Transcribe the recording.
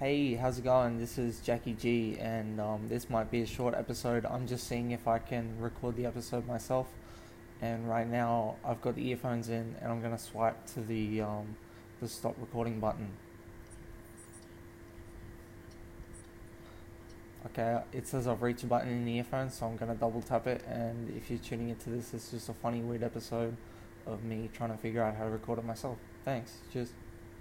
Hey, how's it going? This is Jackie G, and this might be a short episode. I'm just seeing if I can record the episode myself, and right now I've got the earphones in and I'm going to swipe to the stop recording button. Okay, it says I've reached a button in the earphones, so I'm going to double tap it, and if you're tuning into this, it's just a funny, weird episode of me trying to figure out how to record it myself. Thanks, cheers.